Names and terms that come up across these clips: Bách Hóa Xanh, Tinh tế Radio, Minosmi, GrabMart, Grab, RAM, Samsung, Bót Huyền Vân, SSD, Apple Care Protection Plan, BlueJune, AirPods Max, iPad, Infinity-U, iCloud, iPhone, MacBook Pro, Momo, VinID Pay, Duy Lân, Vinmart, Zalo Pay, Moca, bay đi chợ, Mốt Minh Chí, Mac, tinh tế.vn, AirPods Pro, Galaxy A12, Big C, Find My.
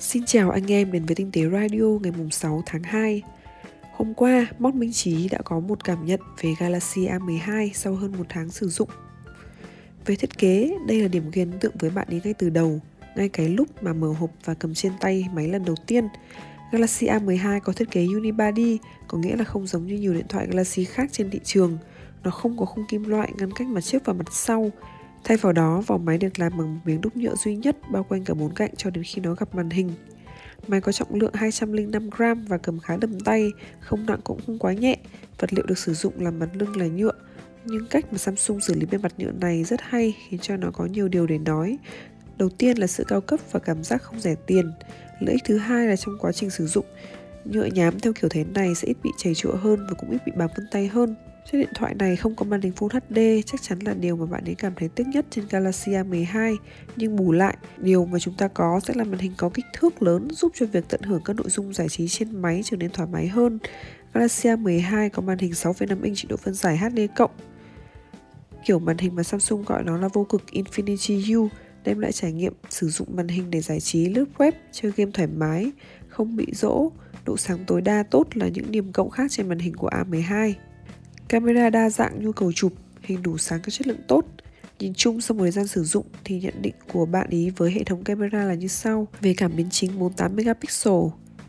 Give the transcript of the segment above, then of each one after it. Xin chào anh em đến với Tinh tế Radio ngày 6 tháng 2. Hôm qua, Mốt Minh Chí đã có một cảm nhận về Galaxy A12 sau hơn 1 tháng sử dụng. Về thiết kế, đây là điểm gây ấn tượng với bạn ấy ngay từ đầu. Ngay cái lúc mà mở hộp và cầm trên tay máy lần đầu tiên, Galaxy A12 có thiết kế unibody, có nghĩa là không giống như nhiều điện thoại Galaxy khác trên thị trường. Nó không có khung kim loại ngăn cách mặt trước và mặt sau. Thay vào đó, vỏ máy được làm bằng một miếng đúc nhựa duy nhất bao quanh cả bốn cạnh cho đến khi nó gặp màn hình. Máy có trọng lượng 205g và cầm khá đầm tay, không nặng cũng không quá nhẹ. Vật liệu được sử dụng làm mặt lưng là nhựa. Nhưng cách mà Samsung xử lý bề mặt nhựa này rất hay, khiến cho nó có nhiều điều để nói. Đầu tiên là sự cao cấp và cảm giác không rẻ tiền. Lợi ích thứ hai là trong quá trình sử dụng, nhựa nhám theo kiểu thế này sẽ ít bị chảy chữa hơn và cũng ít bị bám vân tay hơn. Chiếc điện thoại này không có màn hình Full HD, chắc chắn là điều mà bạn ấy cảm thấy tiếc nhất trên Galaxy A12. Nhưng bù lại, điều mà chúng ta có sẽ là màn hình có kích thước lớn giúp cho việc tận hưởng các nội dung giải trí trên máy trở nên thoải mái hơn. Galaxy A12 có màn hình 6,5 inch độ phân giải HD+, kiểu màn hình mà Samsung gọi nó là vô cực Infinity-U, đem lại trải nghiệm sử dụng màn hình để giải trí, lướt web, chơi game thoải mái, không bị rỗ. Độ sáng tối đa tốt là những điểm cộng khác trên màn hình của A12. Camera đa dạng nhu cầu chụp, hình đủ sáng có chất lượng tốt. Nhìn chung sau một thời gian sử dụng thì nhận định của bạn ý với hệ thống camera là như sau. Về cảm biến chính 48 megapixel,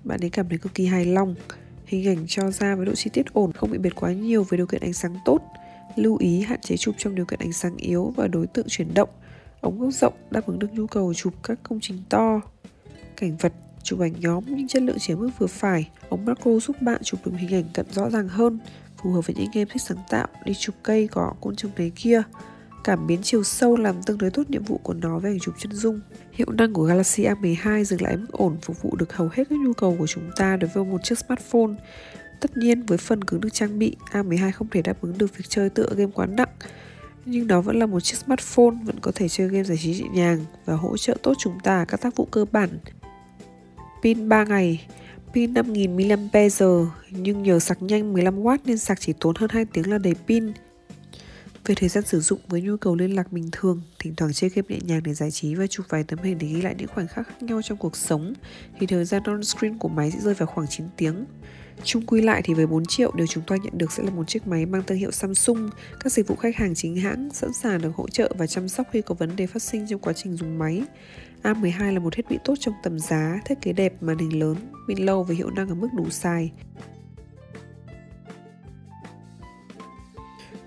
bạn ấy cảm thấy cực kỳ hài lòng. Hình ảnh cho ra với độ chi tiết ổn, không bị bệt quá nhiều với điều kiện ánh sáng tốt. Lưu ý hạn chế chụp trong điều kiện ánh sáng yếu và đối tượng chuyển động. Ống góc rộng đáp ứng được nhu cầu chụp các công trình to. Cảnh vật, chụp ảnh nhóm nhưng chất lượng chỉ ở mức vừa phải. Ống macro giúp bạn chụp được hình ảnh cận rõ ràng hơn, phù hợp với những game thích sáng tạo, đi chụp cây, cỏ, côn trùng này kia. Cảm biến chiều sâu làm tương đối tốt nhiệm vụ của nó về ảnh chụp chân dung. Hiệu năng của Galaxy A12 dừng lại mức ổn, phục vụ được hầu hết các nhu cầu của chúng ta đối với một chiếc smartphone. Tất nhiên với phần cứng được trang bị, A12 không thể đáp ứng được việc chơi tựa game quá nặng. Nhưng đó vẫn là một chiếc smartphone, vẫn có thể chơi game giải trí nhẹ nhàng và hỗ trợ tốt chúng ta các tác vụ cơ bản. Pin 3 ngày, pin 5000 mAh, nhưng nhờ sạc nhanh 15W nên sạc chỉ tốn hơn 2 tiếng là đầy pin. Về thời gian sử dụng với nhu cầu liên lạc bình thường, thỉnh thoảng chơi game nhẹ nhàng để giải trí và chụp vài tấm hình để ghi lại những khoảnh khắc khác nhau trong cuộc sống, thì thời gian on screen của máy sẽ rơi vào khoảng 9 tiếng. Chung quy lại thì với 4 triệu, điều chúng ta nhận được sẽ là một chiếc máy mang thương hiệu Samsung, các dịch vụ khách hàng chính hãng sẵn sàng được hỗ trợ và chăm sóc khi có vấn đề phát sinh trong quá trình dùng máy. A12 là một thiết bị tốt trong tầm giá, thiết kế đẹp, màn hình lớn, pin lâu và hiệu năng ở mức đủ xài.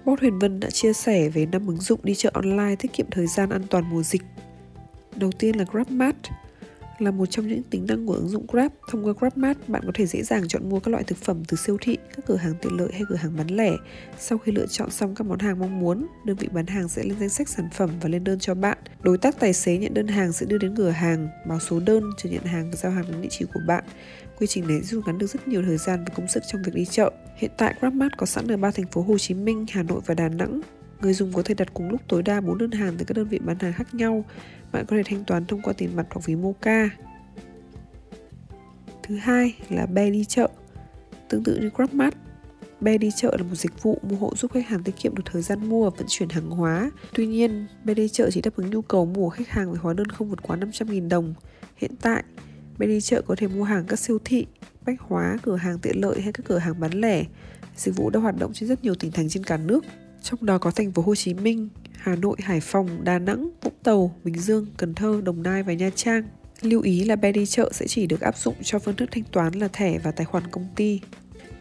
Bót Huyền Vân đã chia sẻ về 5 ứng dụng đi chợ online tiết kiệm thời gian an toàn mùa dịch. Đầu tiên là GrabMart. Là một trong những tính năng của ứng dụng Grab, thông qua GrabMart bạn có thể dễ dàng chọn mua các loại thực phẩm từ siêu thị, các cửa hàng tiện lợi hay cửa hàng bán lẻ. Sau khi lựa chọn xong các món hàng mong muốn, đơn vị bán hàng sẽ lên danh sách sản phẩm và lên đơn cho bạn. Đối tác tài xế nhận đơn hàng sẽ đưa đến cửa hàng, báo số đơn, chờ nhận hàng và giao hàng đến địa chỉ của bạn. Quy trình này rút ngắn được rất nhiều thời gian và công sức trong việc đi chợ. Hiện tại GrabMart có sẵn ở 3 thành phố Hồ Chí Minh, Hà Nội và Đà Nẵng. Người dùng có thể đặt cùng lúc tối đa 4 đơn hàng từ các đơn vị bán hàng khác nhau. Bạn có thể thanh toán thông qua tiền mặt hoặc ví Moca. Thứ hai là Bay Đi Chợ. Tương tự như GrabMart, Bay Đi Chợ là một dịch vụ mua hộ giúp khách hàng tiết kiệm được thời gian mua và vận chuyển hàng hóa. Tuy nhiên, Bay Đi Chợ chỉ đáp ứng nhu cầu mua của khách hàng với hóa đơn không vượt quá 500.000 đồng. Hiện tại, Bay Đi Chợ có thể mua hàng các siêu thị, bách hóa, cửa hàng tiện lợi hay các cửa hàng bán lẻ. Dịch vụ đã hoạt động trên rất nhiều tỉnh thành trên cả nước, trong đó có thành phố Hồ Chí Minh, Hà Nội, Hải Phòng, Đà Nẵng, Vũng Tàu, Bình Dương, Cần Thơ, Đồng Nai và Nha Trang. Lưu ý là bay đi chợ sẽ chỉ được áp dụng cho phương thức thanh toán là thẻ và tài khoản công ty.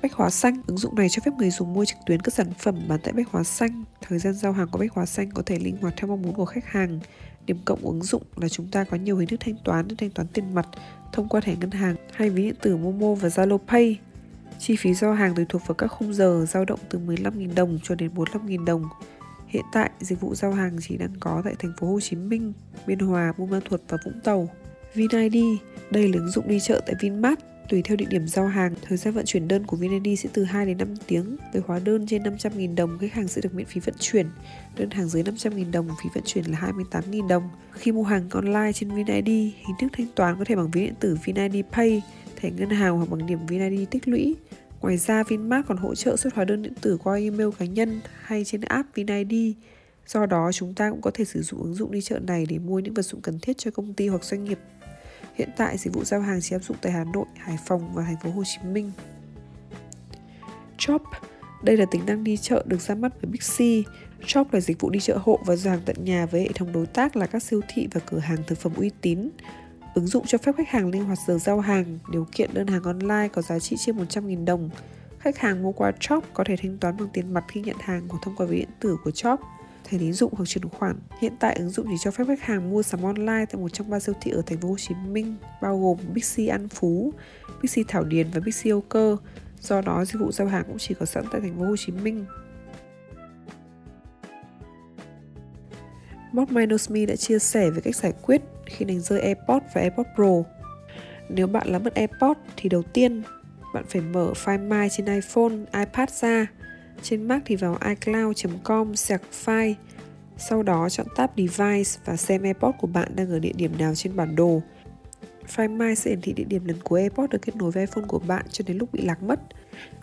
Bách Hóa Xanh, ứng dụng này cho phép người dùng mua trực tuyến các sản phẩm bán tại Bách Hóa Xanh. Thời gian giao hàng của Bách Hóa Xanh có thể linh hoạt theo mong muốn của khách hàng. Điểm cộng của ứng dụng là chúng ta có nhiều hình thức thanh toán như thanh toán tiền mặt thông qua thẻ ngân hàng hay ví điện tử Momo và Zalo Pay. Chi phí giao hàng tùy thuộc vào các khung giờ, dao động từ 15.000 đồng cho đến 45.000 đồng. Hiện tại, dịch vụ giao hàng chỉ đang có tại thành phố Hồ Chí Minh, Biên Hòa, Buôn Ma Thuột và Vũng Tàu. VinID, đây là ứng dụng đi chợ tại Vinmart. Tùy theo địa điểm giao hàng, thời gian vận chuyển đơn của VinID sẽ từ 2 đến 5 tiếng. Với hóa đơn trên 500.000 đồng, khách hàng sẽ được miễn phí vận chuyển. Đơn hàng dưới 500.000 đồng, phí vận chuyển là 28.000 đồng. Khi mua hàng online trên VinID, hình thức thanh toán có thể bằng ví điện tử VinID Pay, thẻ ngân hàng hoặc bằng điểm VinID tích lũy. Ngoài ra, Vinmart còn hỗ trợ xuất hóa đơn điện tử qua email cá nhân hay trên app VinID. Do đó, chúng ta cũng có thể sử dụng ứng dụng đi chợ này để mua những vật dụng cần thiết cho công ty hoặc doanh nghiệp. Hiện tại dịch vụ giao hàng chỉ áp dụng tại Hà Nội, Hải Phòng và thành phố Hồ Chí Minh. Chop. Đây là tính năng đi chợ được ra mắt với Big C. Chop là dịch vụ đi chợ hộ và giao hàng tận nhà với hệ thống đối tác là các siêu thị và cửa hàng thực phẩm uy tín. Ứng dụng cho phép khách hàng linh hoạt giờ giao hàng, điều kiện đơn hàng online có giá trị trên 100.000 đồng. Khách hàng mua qua Chop có thể thanh toán bằng tiền mặt khi nhận hàng hoặc thông qua ví điện tử của Chop, thẻ tín dụng hoặc chuyển khoản. Hiện tại ứng dụng chỉ cho phép khách hàng mua sắm online tại một trong 3 siêu thị ở thành phố Hồ Chí Minh, bao gồm Big C An Phú, Big C Thảo Điền và Big C Âu Cơ. Do đó, dịch vụ giao hàng cũng chỉ có sẵn tại thành phố Hồ Chí Minh. Minosmi đã chia sẻ về cách giải quyết khi đánh rơi AirPods và AirPods Pro. Nếu bạn làm mất AirPods thì đầu tiên bạn phải mở Find My trên iPhone, iPad ra. Trên Mac thì vào iCloud.com, sạc file. Sau đó chọn tab Device và xem AirPods của bạn đang ở địa điểm nào trên bản đồ. Find My sẽ hiển thị địa điểm lần cuối AirPods được kết nối với iPhone của bạn cho đến lúc bị lạc mất.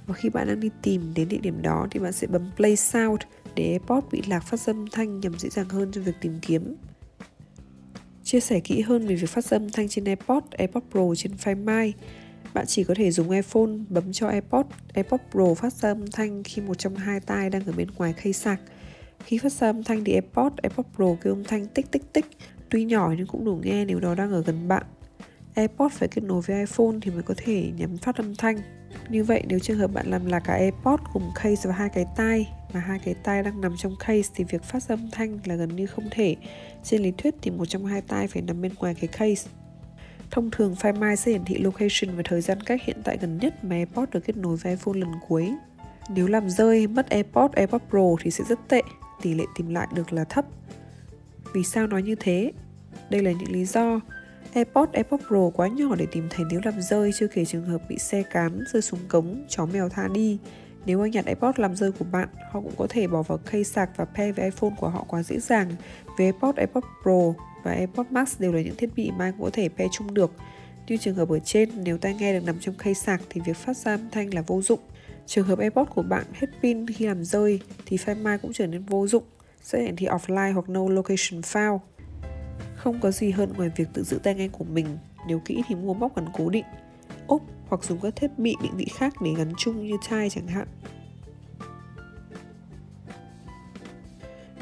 Và khi bạn đang đi tìm đến địa điểm đó thì bạn sẽ bấm Play Sound để AirPods bị lạc phát ra âm thanh nhằm dễ dàng hơn trong việc tìm kiếm. Chia sẻ kỹ hơn về việc phát ra âm thanh trên AirPods, AirPods Pro trên Find My. Bạn chỉ có thể dùng iPhone bấm cho AirPods, AirPods Pro phát ra âm thanh khi một trong hai tai đang ở bên ngoài khay sạc. Khi phát ra âm thanh thì AirPods, AirPods Pro kêu âm thanh tích tích tích, tuy nhỏ nhưng cũng đủ nghe nếu nó đang ở gần bạn. AirPods phải kết nối với iPhone thì mới có thể nhắm phát âm thanh. Như vậy, nếu trường hợp bạn làm lạc cả AirPods cùng case và hai cái tai, mà hai cái tai đang nằm trong case thì việc phát ra âm thanh là gần như không thể. Trên lý thuyết thì một trong hai tai phải nằm bên ngoài cái case. Thông thường, Find My sẽ hiển thị location và thời gian cách hiện tại gần nhất mà AirPods được kết nối với iPhone lần cuối. Nếu làm rơi mất AirPods, AirPods Pro thì sẽ rất tệ, tỷ lệ tìm lại được là thấp. Vì sao nói như thế? Đây là những lý do. AirPods, AirPods Pro quá nhỏ để tìm thấy nếu làm rơi, chưa kể trường hợp bị xe cán, rơi xuống cống, chó mèo tha đi. Nếu anh nhặt AirPods làm rơi của bạn, họ cũng có thể bỏ vào khay sạc và pair với iPhone của họ quá dễ dàng. Vì AirPods, AirPods Pro và AirPods Max đều là những thiết bị mà anh có thể pair chung được. Như trường hợp ở trên, nếu tai nghe được nằm trong khay sạc thì việc phát ra âm thanh là vô dụng. Trường hợp AirPods của bạn hết pin khi làm rơi thì Find My cũng trở nên vô dụng, sẽ hiển thị offline hoặc no location found. Không có gì hơn ngoài việc tự giữ tai nghe của mình, nếu kỹ thì mua móc gắn cố định, ốp hoặc dùng các thiết bị định vị khác để gắn chung như chai chẳng hạn.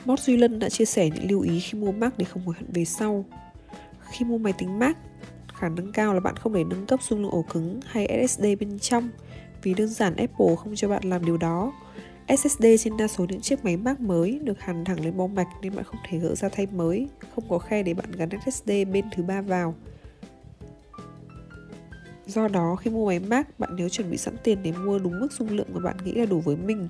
Mốt Duy Lân đã chia sẻ những lưu ý khi mua Mac để không hối hận về sau. Khi mua máy tính Mac, khả năng cao là bạn không để nâng cấp dung lượng ổ cứng hay SSD bên trong, vì đơn giản Apple không cho bạn làm điều đó. SSD trên đa số những chiếc máy Mac mới được hàn thẳng lên bo mạch nên bạn không thể gỡ ra thay mới, không có khe để bạn gắn SSD bên thứ ba vào. Do đó, khi mua máy Mac, bạn nếu chuẩn bị sẵn tiền để mua đúng mức dung lượng mà bạn nghĩ là đủ với mình,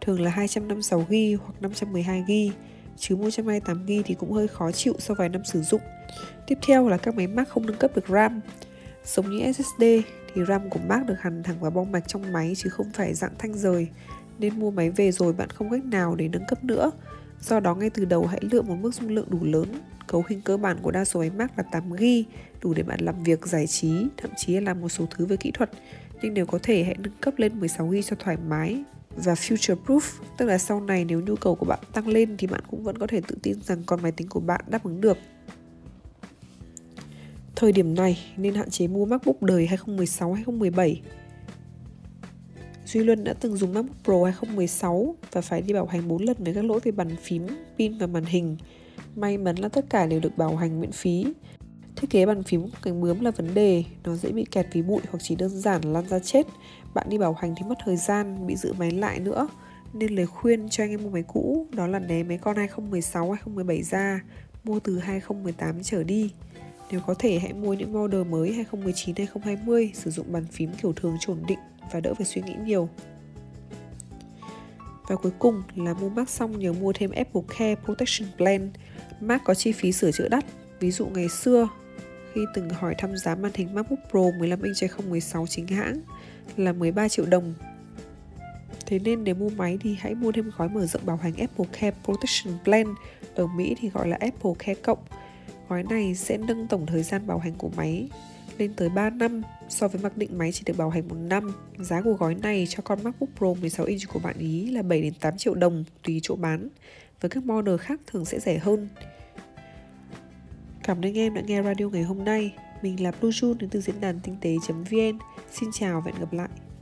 thường là 256GB hoặc 512GB, chứ 128GB thì cũng hơi khó chịu sau vài năm sử dụng. Tiếp theo là các máy Mac không nâng cấp được RAM. Giống như SSD thì RAM của Mac được hàn thẳng vào bo mạch trong máy chứ không phải dạng thanh rời. Nên mua máy về rồi bạn không cách nào để nâng cấp nữa. Do đó ngay từ đầu hãy lựa một mức dung lượng đủ lớn. Cấu hình cơ bản của đa số máy Mac là 8GB, đủ để bạn làm việc, giải trí, thậm chí là làm một số thứ về kỹ thuật. Nhưng nếu có thể hãy nâng cấp lên 16GB cho thoải mái và future proof, tức là sau này nếu nhu cầu của bạn tăng lên thì bạn cũng vẫn có thể tự tin rằng con máy tính của bạn đáp ứng được. Thời điểm này nên hạn chế mua MacBook đời 2016-2017. Duy Lân đã từng dùng MacBook Pro 2016 và phải đi bảo hành 4 lần với các lỗi về bàn phím, pin và màn hình. May mắn là tất cả đều được bảo hành miễn phí. Thiết kế bàn phím của cánh bướm là vấn đề, nó dễ bị kẹt vì bụi hoặc chỉ đơn giản là lan ra chết. Bạn đi bảo hành thì mất thời gian, bị giữ máy lại nữa. Nên lời khuyên cho anh em mua máy cũ đó là né mấy con 2016-2017 ra, mua từ 2018 trở đi. Nếu có thể hãy mua những model mới 2019-2020, sử dụng bàn phím kiểu thường cho ổn định và đỡ phải suy nghĩ nhiều. Và cuối cùng là mua Mac xong nhớ mua thêm Apple Care Protection Plan. Mac có chi phí sửa chữa đắt. Ví dụ ngày xưa khi từng hỏi thăm giá màn hình MacBook Pro 15 inch 2016 chính hãng là 13 triệu đồng. Thế nên để mua máy thì hãy mua thêm gói mở rộng bảo hành Apple Care Protection Plan, ở Mỹ thì gọi là Apple Care Cộng. Gói này sẽ nâng tổng thời gian bảo hành của máy lên tới 3 năm, so với mặc định máy chỉ được bảo hành 1 năm. Giá của gói này cho con MacBook Pro 16 inch của bạn ý là 7 đến 8 triệu đồng tùy chỗ bán, với các model khác thường sẽ rẻ hơn. Cảm ơn anh em đã nghe radio ngày hôm nay. Mình là BlueJune đến từ diễn đàn tinh tế.vn. Xin chào và hẹn gặp lại.